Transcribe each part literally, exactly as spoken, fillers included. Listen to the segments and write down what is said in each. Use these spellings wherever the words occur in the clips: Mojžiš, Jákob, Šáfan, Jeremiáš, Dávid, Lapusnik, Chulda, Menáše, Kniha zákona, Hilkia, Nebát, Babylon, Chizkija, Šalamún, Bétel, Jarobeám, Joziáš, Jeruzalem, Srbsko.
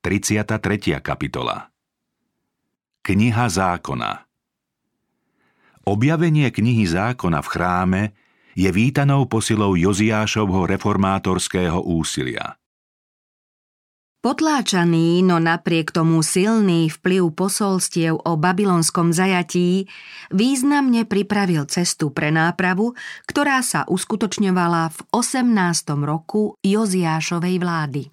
tridsiata tretia kapitola. Kniha zákona. Objavenie knihy zákona v chráme je vítanou posilou Joziášovho reformátorského úsilia. Potláčaný, no napriek tomu silný vplyv posolstiev o babylonskom zajatí významne pripravil cestu pre nápravu, ktorá sa uskutočňovala v osemnástom roku Joziášovej vlády.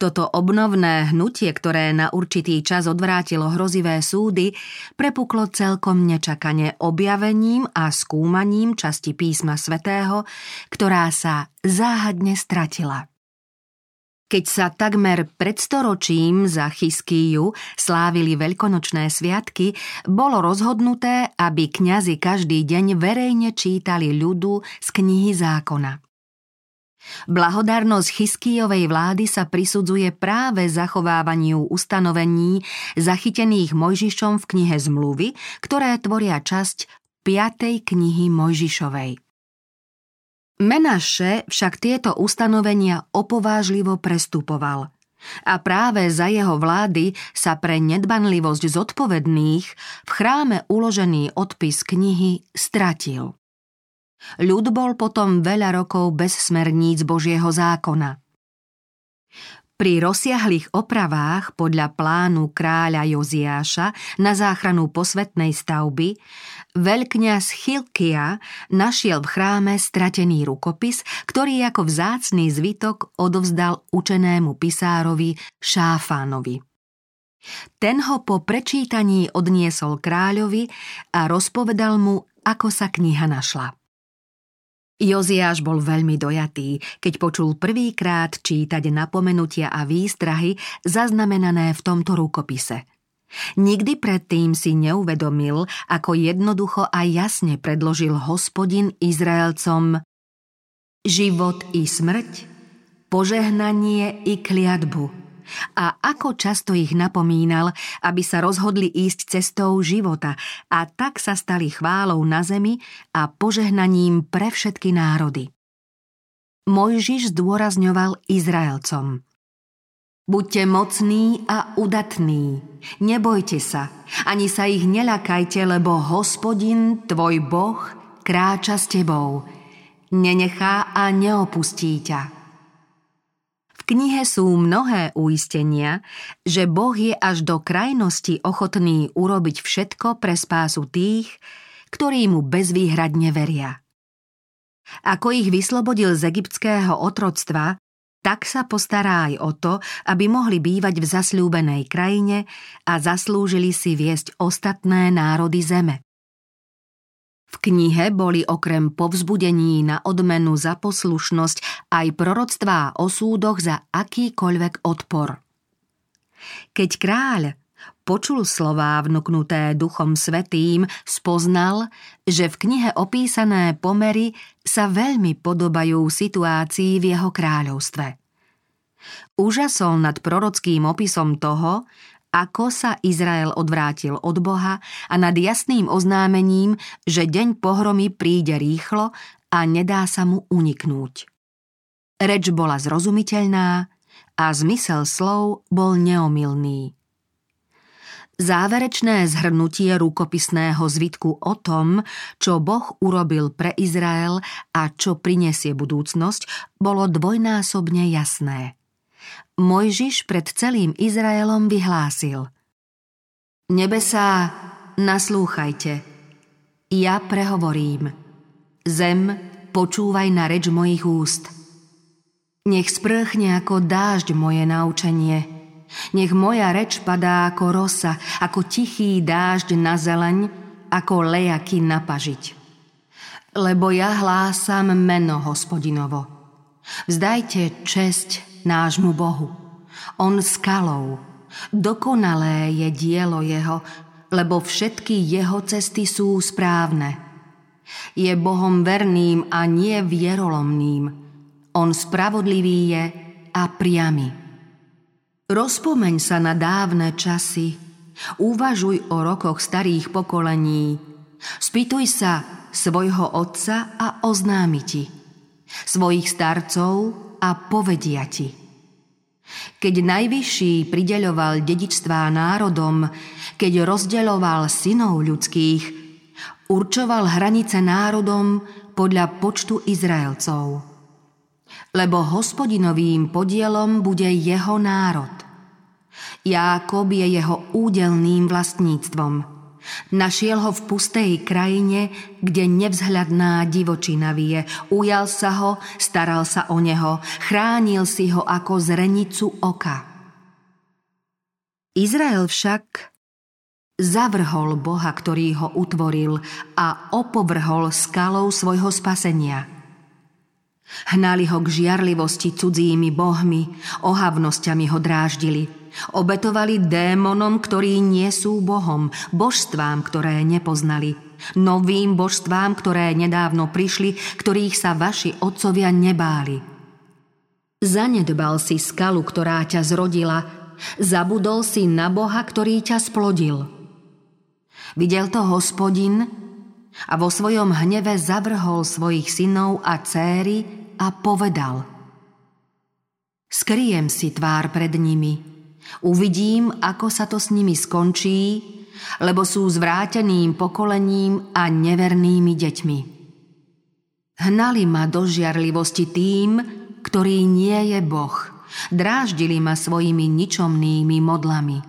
Toto obnovné hnutie, ktoré na určitý čas odvrátilo hrozivé súdy, prepuklo celkom nečakane objavením a skúmaním časti písma svätého, ktorá sa záhadne stratila. Keď sa takmer pred storočím za Chizkiju slávili veľkonočné sviatky, bolo rozhodnuté, aby kňazi každý deň verejne čítali ľudu z knihy zákona. Blahodárnosť Chizkijovej vlády sa prisudzuje práve zachovávaniu ustanovení zachytených Mojžišom v knihe zmluvy, ktoré tvoria časť piatej knihy Mojžišovej. Menáše však tieto ustanovenia opovážlivo prestupoval. A práve za jeho vlády sa pre nedbanlivosť zodpovedných v chráme uložený odpis knihy stratil. Ľud bol potom veľa rokov bez smerníc Božieho zákona. Pri rozsiahlých opravách podľa plánu kráľa Joziáša na záchranu posvetnej stavby veľkňaz Hilkia našiel v chráme stratený rukopis, ktorý ako vzácny zvitok odovzdal učenému pisárovi Šáfanovi. Ten ho po prečítaní odniesol kráľovi a rozpovedal mu, ako sa kniha našla. Joziáš bol veľmi dojatý, keď počul prvýkrát čítať napomenutia a výstrahy zaznamenané v tomto rukopise. Nikdy predtým si neuvedomil, ako jednoducho a jasne predložil Hospodin Izraelcom život i smrť, požehnanie i kliatbu. A ako často ich napomínal, aby sa rozhodli ísť cestou života, a tak sa stali chválou na zemi a požehnaním pre všetky národy. Mojžiš zdôrazňoval Izraelcom: buďte mocní a udatní, nebojte sa, ani sa ich neľakajte, lebo Hospodin, tvoj Boh, kráča s tebou, nenechá a neopustí ťa. V knihe sú mnohé uistenia, že Boh je až do krajnosti ochotný urobiť všetko pre spásu tých, ktorí mu bezvýhradne veria. Ako ich vyslobodil z egyptského otroctva, tak sa postará aj o to, aby mohli bývať v zasľúbenej krajine a zaslúžili si viesť ostatné národy zeme. V knihe boli okrem povzbudení na odmenu za poslušnosť aj proroctvá o súdoch za akýkoľvek odpor. Keď kráľ počul slová vnuknuté Duchom Svätým, spoznal, že v knihe opísané pomery sa veľmi podobajú situácii v jeho kráľovstve. Úžasol nad prorockým opisom toho, ako sa Izrael odvrátil od Boha, a nad jasným oznámením, že deň pohromy príde rýchlo a nedá sa mu uniknúť. Reč bola zrozumiteľná a zmysel slov bol neomylný. Záverečné zhrnutie rukopisného zvitku o tom, čo Boh urobil pre Izrael a čo prinesie budúcnosť, bolo dvojnásobne jasné. Mojžiš pred celým Izraelom vyhlásil: nebesá, naslúchajte, ja prehovorím. Zem, počúvaj na reč mojich úst. Nech sprchne ako dážď moje naučenie. Nech moja reč padá ako rosa, ako tichý dážď na zeleň, ako lejaky na pažiť. Lebo ja hlásam meno Hospodinovo. Vzdajte česť nášmu Bohu. On skalou. Dokonalé je dielo jeho, lebo všetky jeho cesty sú správne. Je Bohom verným a nie vierolomným. On spravodlivý je a priamy. Rozpomeň sa na dávne časy. Uvažuj o rokoch starých pokolení. Spýtuj sa svojho otca a oznámi ti, svojich starcov a povedia ti. Keď Najvyšší prideľoval dedičstvá národom, keď rozdeľoval synov ľudských, určoval hranice národom podľa počtu Izraelcov. Lebo Hospodinovým podielom bude jeho národ. Jákob je jeho údelným vlastníctvom. Našiel ho v pustej krajine, kde nevzhľadná divočina vie. Ujal sa ho, staral sa o neho, chránil si ho ako zrenicu oka. Izrael však zavrhol Boha, ktorý ho utvoril, a opovrhol skalou svojho spasenia. Hnali ho k žiarlivosti cudzími bohmi, ohavnosťami ho dráždili. Obetovali démonom, ktorí nie sú Bohom, božstvám, ktoré nepoznali, novým božstvám, ktoré nedávno prišli, ktorých sa vaši otcovia nebáli. Zanedbal si skalu, ktorá ťa zrodila, zabudol si na Boha, ktorý ťa splodil. Videl to Hospodin a vo svojom hneve zavrhol svojich synov a céry a povedal: Skryjem si tvár pred nimi. Uvidím, ako sa to s nimi skončí, lebo sú zvráteným pokolením a nevernými deťmi. Hnali ma do žiarlivosti tým, ktorý nie je Boh. Dráždili ma svojimi ničomnými modlami.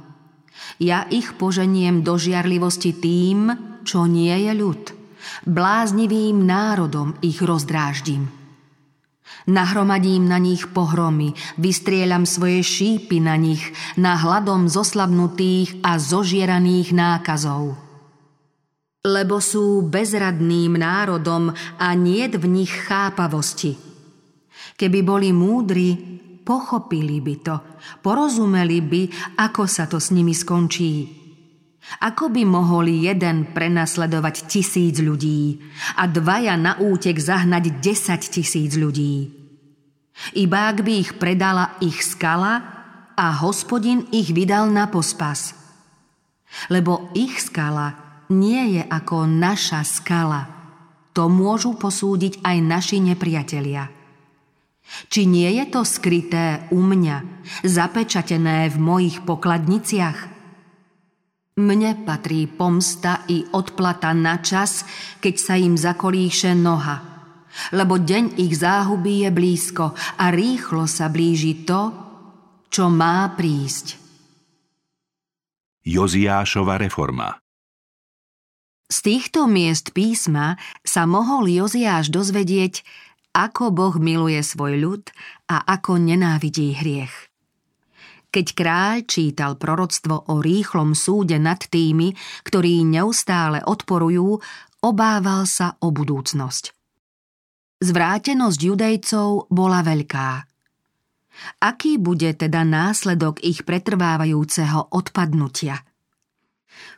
Ja ich poženiem do žiarlivosti tým, čo nie je ľud. Bláznivým národom ich rozdráždim. Nahromadím na nich pohromy, vystrieľam svoje šípy na nich, na hladom zoslabnutých a zožieraných nákazov. Lebo sú bezradným národom a niet v nich chápavosti. Keby boli múdri, pochopili by to, porozumeli by, ako sa to s nimi skončí. Ako by mohol jeden prenasledovať tisíc ľudí a dvaja na útek zahnať desať tisíc ľudí? Iba ak by ich predala ich skala a Hospodin ich vydal na pospas. Lebo ich skala nie je ako naša skala. To môžu posúdiť aj naši nepriatelia. Či nie je to skryté u mňa, zapečatené v mojich pokladniciach? Mne patrí pomsta i odplata na čas, keď sa im zakolíše noha. Lebo deň ich záhuby je blízko a rýchlo sa blíži to, čo má prísť. Joziášova reforma. Z týchto miest písma sa mohol Joziáš dozvedieť, ako Boh miluje svoj ľud a ako nenávidí hriech. Keď kráľ čítal proroctvo o rýchlom súde nad tými, ktorí neustále odporujú, obával sa o budúcnosť. Zvrátenosť Judejcov bola veľká. Aký bude teda následok ich pretrvávajúceho odpadnutia?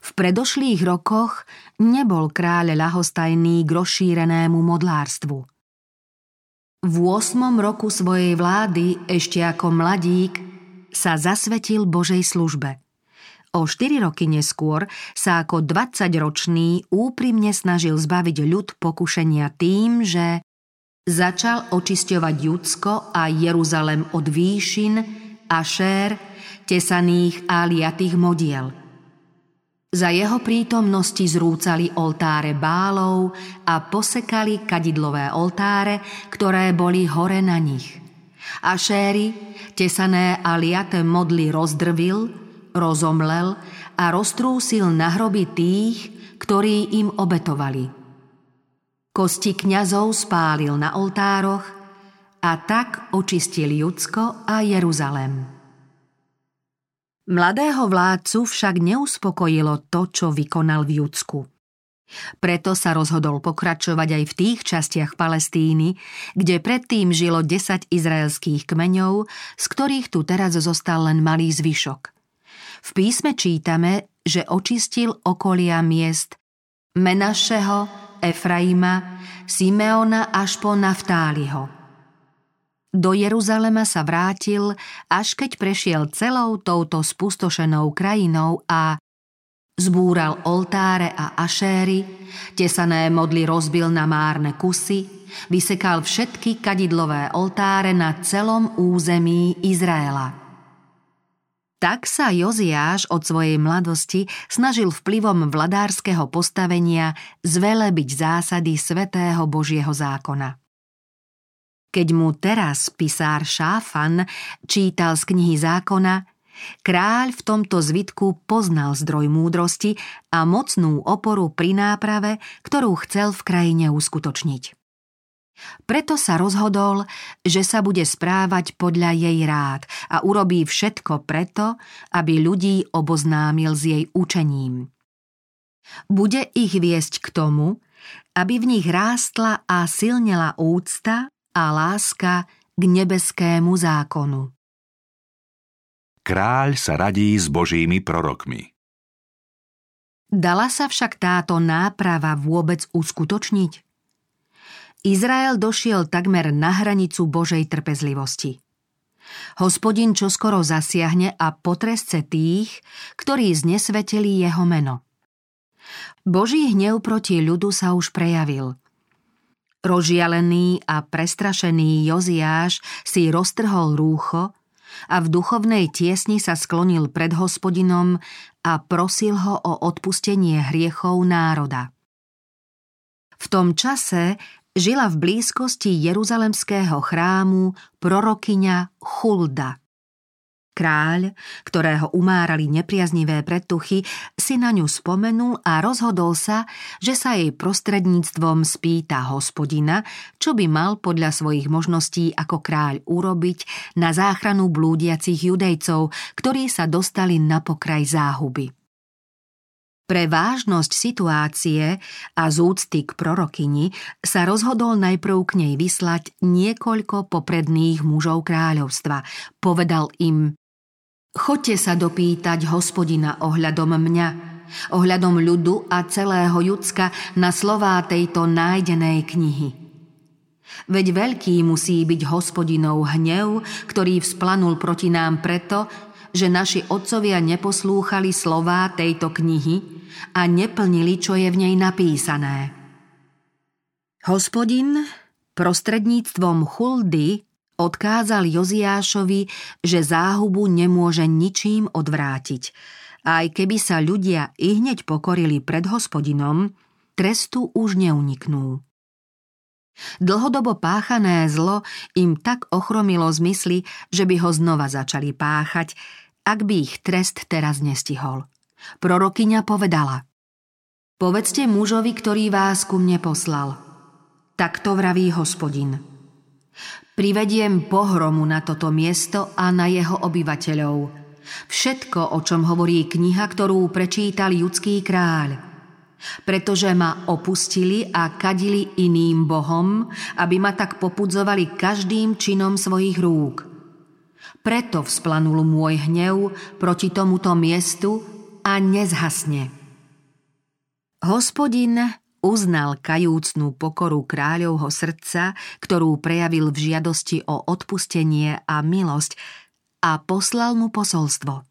V predošlých rokoch nebol kráľ ľahostajný k rozšírenému modlárstvu. V ôsmom roku svojej vlády, ešte ako mladík, sa zasvetil Božej službe. O štyri roky neskôr sa ako dvadsaťročný úprimne snažil zbaviť ľud pokušenia tým, že začal očisťovať Judsko a Jeruzalem od výšin, ašér, tesaných a liatých modiel. Za jeho prítomnosti zrúcali oltáre Bálov a posekali kadidlové oltáre, ktoré boli hore na nich. Ašéry, tesané a liaté modly rozdrvil, rozomlel a roztrúsil na hroby tých, ktorí im obetovali. Kosti kňazov spálil na oltároch a tak očistil Judsko a Jeruzalém. Mladého vládcu však neuspokojilo to, čo vykonal v Judsku. Preto sa rozhodol pokračovať aj v tých častiach Palestíny, kde predtým žilo desať izraelských kmeňov, z ktorých tu teraz zostal len malý zvyšok. V písme čítame, že očistil okolia miest Menášeho, Efraima, Simeona až po Naftáliho. Do Jeruzalema sa vrátil, až keď prešiel celou touto spustošenou krajinou a zbúral oltáre a ašéry, tesané modly rozbil na márne kusy, vysekal všetky kadidlové oltáre na celom území Izraela. Tak sa Joziáš od svojej mladosti snažil vplyvom vladárskeho postavenia zvelebiť zásady svätého Božieho zákona. Keď mu teraz pisár Šáfan čítal z knihy zákona, kráľ v tomto zvitku poznal zdroj múdrosti a mocnú oporu pri náprave, ktorú chcel v krajine uskutočniť. Preto sa rozhodol, že sa bude správať podľa jej rád a urobí všetko preto, aby ľudí oboznámil s jej učením. Bude ich viesť k tomu, aby v nich rástla a silnela úcta a láska k nebeskému zákonu. Kráľ sa radí s Božími prorokmi. Dala sa však táto náprava vôbec uskutočniť? Izrael došiel takmer na hranicu Božej trpezlivosti. Hospodin čoskoro zasiahne a potrestce tých, ktorí znesvetili jeho meno. Boží hnev proti ľudu sa už prejavil. Rozžialený a prestrašený Joziáš si roztrhol rúcho a v duchovnej tiesni sa sklonil pred Hospodinom a prosil ho o odpustenie hriechov národa. V tom čase žila v blízkosti jeruzalemského chrámu prorokyňa Chulda. Kráľ, ktorého umárali nepriaznivé pretuchy, si na ňu spomenul a rozhodol sa, že sa jej prostredníctvom spýta Hospodina, čo by mal podľa svojich možností ako kráľ urobiť na záchranu blúdiacich Judejcov, ktorí sa dostali na pokraj záhuby. Pre vážnosť situácie a z úcty k prorokyni sa rozhodol najprv k nej vyslať niekoľko popredných mužov kráľovstva. Povedal im: Choďte sa dopýtať Hospodina ohľadom mňa, ohľadom ľudu a celého Judska na slová tejto nájdenej knihy. Veď veľký musí byť Hospodinov hnev, ktorý vzplanul proti nám preto, že naši otcovia neposlúchali slová tejto knihy a neplnili, čo je v nej napísané. Hospodin prostredníctvom Chuldy odkázal Joziášovi, že záhubu nemôže ničím odvrátiť. Aj keby sa ľudia ihneď pokorili pred Hospodinom, trestu už neuniknú. Dlhodobo páchané zlo im tak ochromilo zmysly, že by ho znova začali páchať, ak by ich trest teraz nestihol. Prorokyňa povedala: Povedzte mužovi, ktorý vás ku mne poslal. Takto vraví Hospodin: Privediem pohromu na toto miesto a na jeho obyvateľov. Všetko, o čom hovorí kniha, ktorú prečítal judský kráľ. Pretože ma opustili a kadili iným bohom, aby ma tak popudzovali každým činom svojich rúk. Preto vzplanul môj hnev proti tomuto miestu a nezhasne. Hospodin uznal kajúcnú pokoru kráľovho srdca, ktorú prejavil v žiadosti o odpustenie a milosť, a poslal mu posolstvo.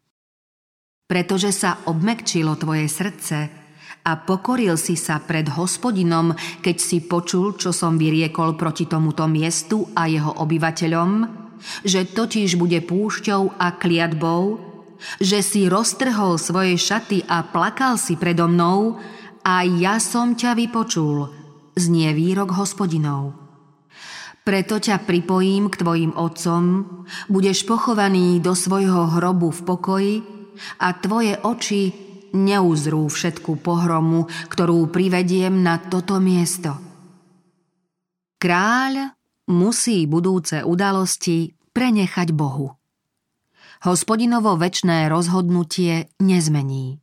Pretože sa obmäkčilo tvoje srdce a pokoril si sa pred Hospodinom, keď si počul, čo som vyriekol proti tomuto miestu a jeho obyvateľom, že totiž bude púšťou a kliatbou, že si roztrhol svoje šaty a plakal si predo mnou, a ja som ťa vypočul, znie výrok Hospodinov. Preto ťa pripojím k tvojim otcom, budeš pochovaný do svojho hrobu v pokoji a tvoje oči neuzrú všetku pohromu, ktorú privediem na toto miesto. Kráľ musí budúce udalosti prenechať Bohu. Hospodinovo večné rozhodnutie nezmení.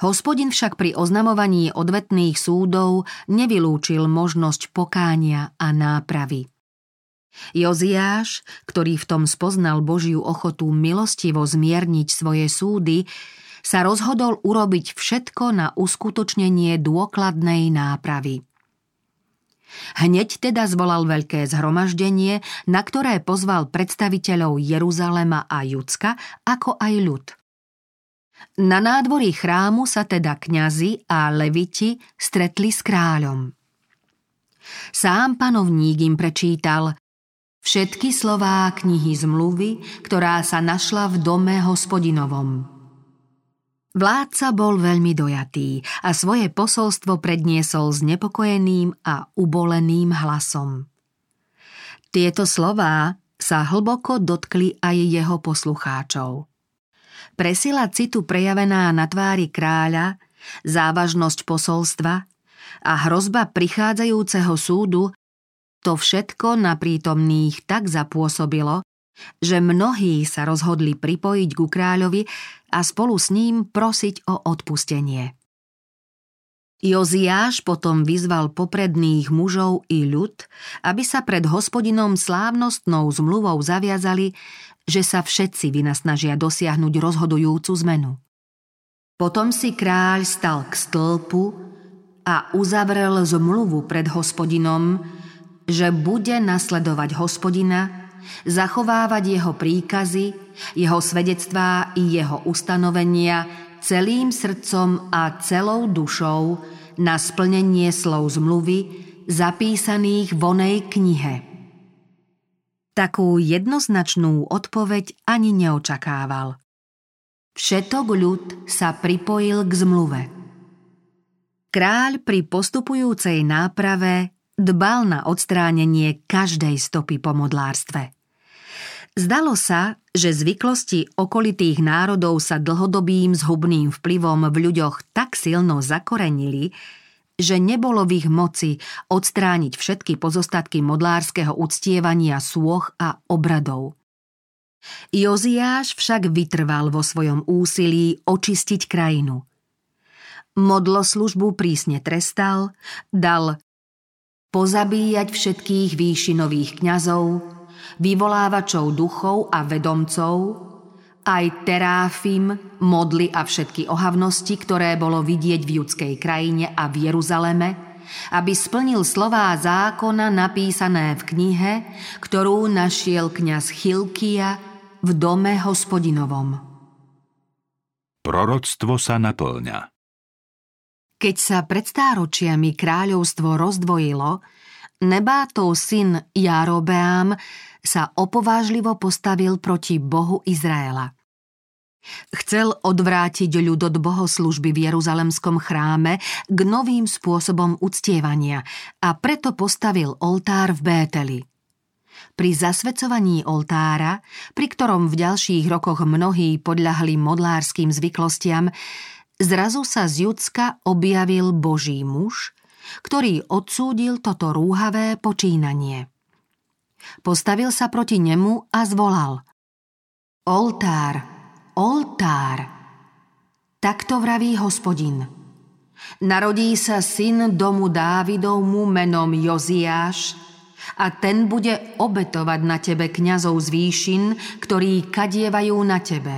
Hospodin však pri oznamovaní odvetných súdov nevylúčil možnosť pokánia a nápravy. Joziáš, ktorý v tom spoznal Božiu ochotu milostivo zmierniť svoje súdy, sa rozhodol urobiť všetko na uskutočnenie dôkladnej nápravy. Hneď teda zvolal veľké zhromaždenie, na ktoré pozval predstaviteľov Jeruzalema a Judska, ako aj ľud. Na nádvorí chrámu sa teda kňazi a leviti stretli s kráľom. Sám panovník im prečítal: Všetky slová knihy zmluvy, ktorá sa našla v dome hospodinovom. Vládca bol veľmi dojatý a svoje posolstvo predniesol s nepokojeným a uboleným hlasom. Tieto slová sa hlboko dotkli aj jeho poslucháčov. Presila citu prejavená na tvári kráľa, závažnosť posolstva a hrozba prichádzajúceho súdu, to všetko na prítomných tak zapôsobilo, že mnohí sa rozhodli pripojiť ku kráľovi a spolu s ním prosiť o odpustenie. Joziáš potom vyzval popredných mužov i ľud, aby sa pred hospodinom slávnostnou zmluvou zaviazali, že sa všetci vynasnažia dosiahnuť rozhodujúcu zmenu. Potom si kráľ stal k stĺpu a uzavrel zmluvu pred hospodinom, že bude nasledovať hospodina, zachovávať jeho príkazy, jeho svedectvá i jeho ustanovenia celým srdcom a celou dušou na splnenie slov zmluvy zapísaných v onej knihe. Takú jednoznačnú odpoveď ani neočakával. Všetok ľud sa pripojil k zmluve. Kráľ pri postupujúcej náprave dbal na odstránenie každej stopy po modlárstve. Zdalo sa, že zvyklosti okolitých národov sa dlhodobým zhubným vplyvom v ľuďoch tak silno zakorenili, že nebolo v ich moci odstrániť všetky pozostatky modlárskeho uctievania sôch a obradov. Joziáš však vytrval vo svojom úsilí očistiť krajinu. Modloslužbu prísne trestal, dal pozabíjať všetkých výšinových kňazov, vyvolávačov duchov a vedomcov, aj teráfim, modly a všetky ohavnosti, ktoré bolo vidieť v judskej krajine a v Jeruzaleme, aby splnil slová zákona napísané v knihe, ktorú našiel kňaz Hilkia v dome hospodinovom. Proroctvo sa naplňa. Keď sa pred stáročiami kráľovstvo rozdvojilo, Nebátov syn Jarobeám sa opovážlivo postavil proti Bohu Izraela. Chcel odvrátiť ľud od bohoslužby v Jeruzalemskom chráme k novým spôsobom uctievania a preto postavil oltár v Bételi. Pri zasvedcovaní oltára, pri ktorom v ďalších rokoch mnohí podľahli modlárskym zvyklostiam, zrazu sa z Judska objavil Boží muž, ktorý odsúdil toto rúhavé počínanie. Postavil sa proti nemu a zvolal: Oltár, oltár, takto vraví Hospodin. Narodí sa syn domu Dávidovmu menom Joziáš a ten bude obetovať na tebe kňazov z výšin, ktorí kadievajú na tebe.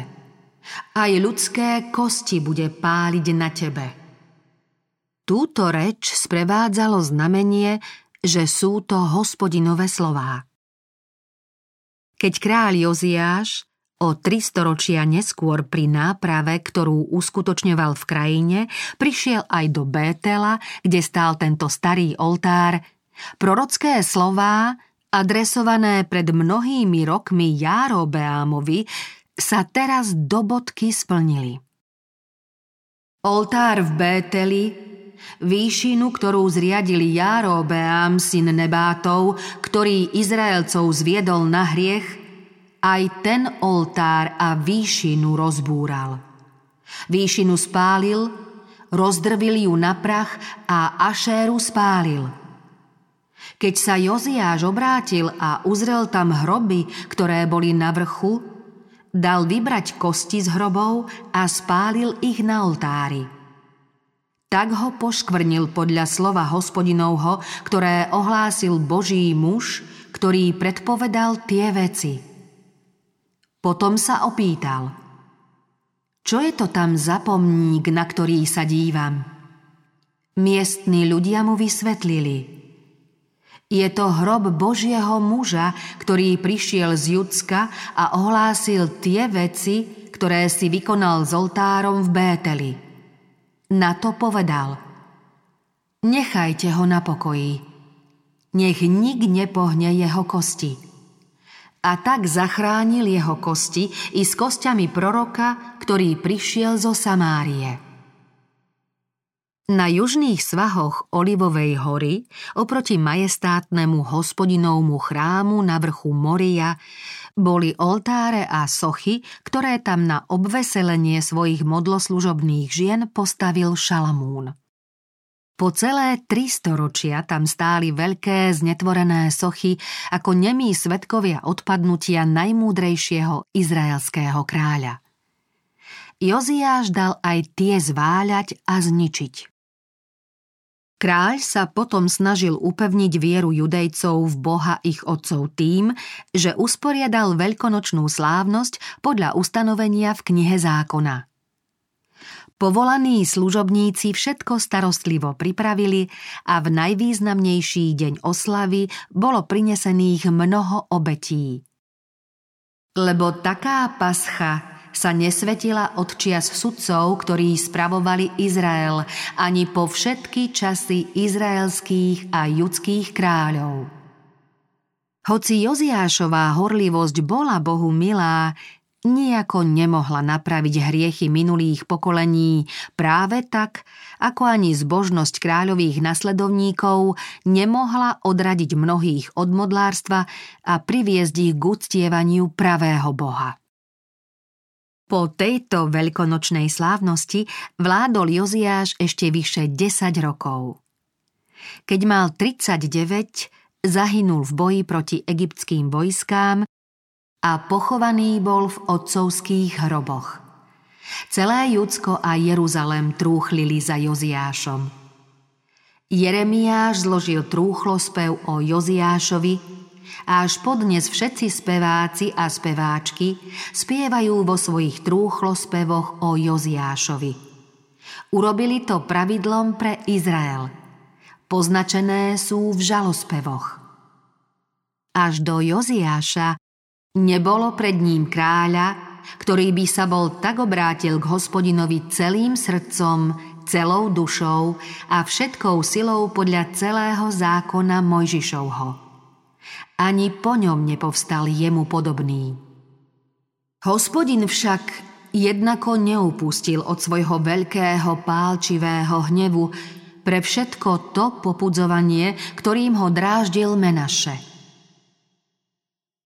Aj ľudské kosti bude páliť na tebe. Túto reč sprevádzalo znamenie, že sú to Hospodinové slová. Keď kráľ Joziáš o tri storočia neskôr pri náprave, ktorú uskutočňoval v krajine, prišiel aj do Bétela, kde stál tento starý oltár, prorocké slová, adresované pred mnohými rokmi Jarobeámovi, sa teraz do bodky splnili. Oltár v Bételi, výšinu, ktorú zriadili Jarobeám, syn Nebátov, ktorý Izraelcov zviedol na hriech, aj ten oltár a výšinu rozbúral. Výšinu spálil, rozdrvil ju na prach a Ašéru spálil. Keď sa Joziáš obrátil a uzrel tam hroby, ktoré boli na vrchu, dal vybrať kosti z hrobov a spálil ich na oltári. Tak ho poškvrnil podľa slova Hospodinovho, ktoré ohlásil Boží muž, ktorý predpovedal tie veci. Potom sa opýtal: Čo je to tam za pomník, na ktorý sa dívam? Miestni ľudia mu vysvetlili: Je to hrob Božieho muža, ktorý prišiel z Judska a ohlásil tie veci, ktoré si vykonal s oltárom v Bételi. Na to povedal: Nechajte ho na pokoji. Nech nik nepohne jeho kosti. a tak zachránil jeho kosti i s kostiami proroka, ktorý prišiel zo Samárie. Na južných svahoch Olivovej hory, oproti majestátnemu hospodinovmu chrámu na vrchu Moria, boli oltáre a sochy, ktoré tam na obveselenie svojich modloslužobných žien postavil Šalamún. Po celé tri storočia tam stáli veľké znetvorené sochy ako nemí svedkovia odpadnutia najmúdrejšieho izraelského kráľa. Joziáš dal aj tie zváľať a zničiť. Kráľ sa potom snažil upevniť vieru Judejcov v Boha ich otcov tým, že usporiadal veľkonočnú slávnosť podľa ustanovenia v Knihe zákona. Povolaní služobníci všetko starostlivo pripravili a v najvýznamnejší deň oslavy bolo prinesených mnoho obetí. Lebo taká pascha sa nesvetila od čias sudcov, ktorí spravovali Izrael, ani po všetky časy izraelských a judských kráľov. Hoci Joziášová horlivosť bola Bohu milá, nijako nemohla napraviť hriechy minulých pokolení, práve tak, ako ani zbožnosť kráľových nasledovníkov nemohla odradiť mnohých od modlárstva a priviesť ich k uctievaniu pravého Boha. Po tejto veľkonočnej slávnosti vládol Joziáš ešte vyše desať rokov. Keď mal tridsaťdeväť, zahynul v boji proti egyptským vojskám a pochovaný bol v otcovských hroboch. Celé Judsko a Jeruzalem trúchlili za Joziášom. Jeremiáš zložil trúchlospev o Joziášovi, a až podnes všetci speváci a speváčky spievajú vo svojich trúchlospevoch o Joziášovi. Urobili to pravidlom pre Izrael. Poznačené sú v žalospevoch. Až do Joziáša nebolo pred ním kráľa, ktorý by sa bol tak obrátil k Hospodinovi celým srdcom, celou dušou a všetkou silou podľa celého zákona Mojžišovho. Ani po ňom nepovstal jemu podobný. Hospodin však jednako neupustil od svojho veľkého pálčivého hnevu pre všetko to popudzovanie, ktorým ho dráždil Menáše.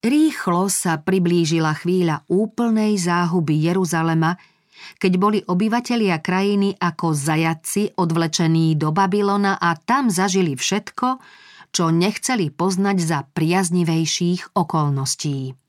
Rýchlo sa priblížila chvíľa úplnej záhuby Jeruzalema, keď boli obyvatelia krajiny ako zajatci odvlečení do Babylona a tam zažili všetko, čo nechceli poznať za priaznivejších okolností.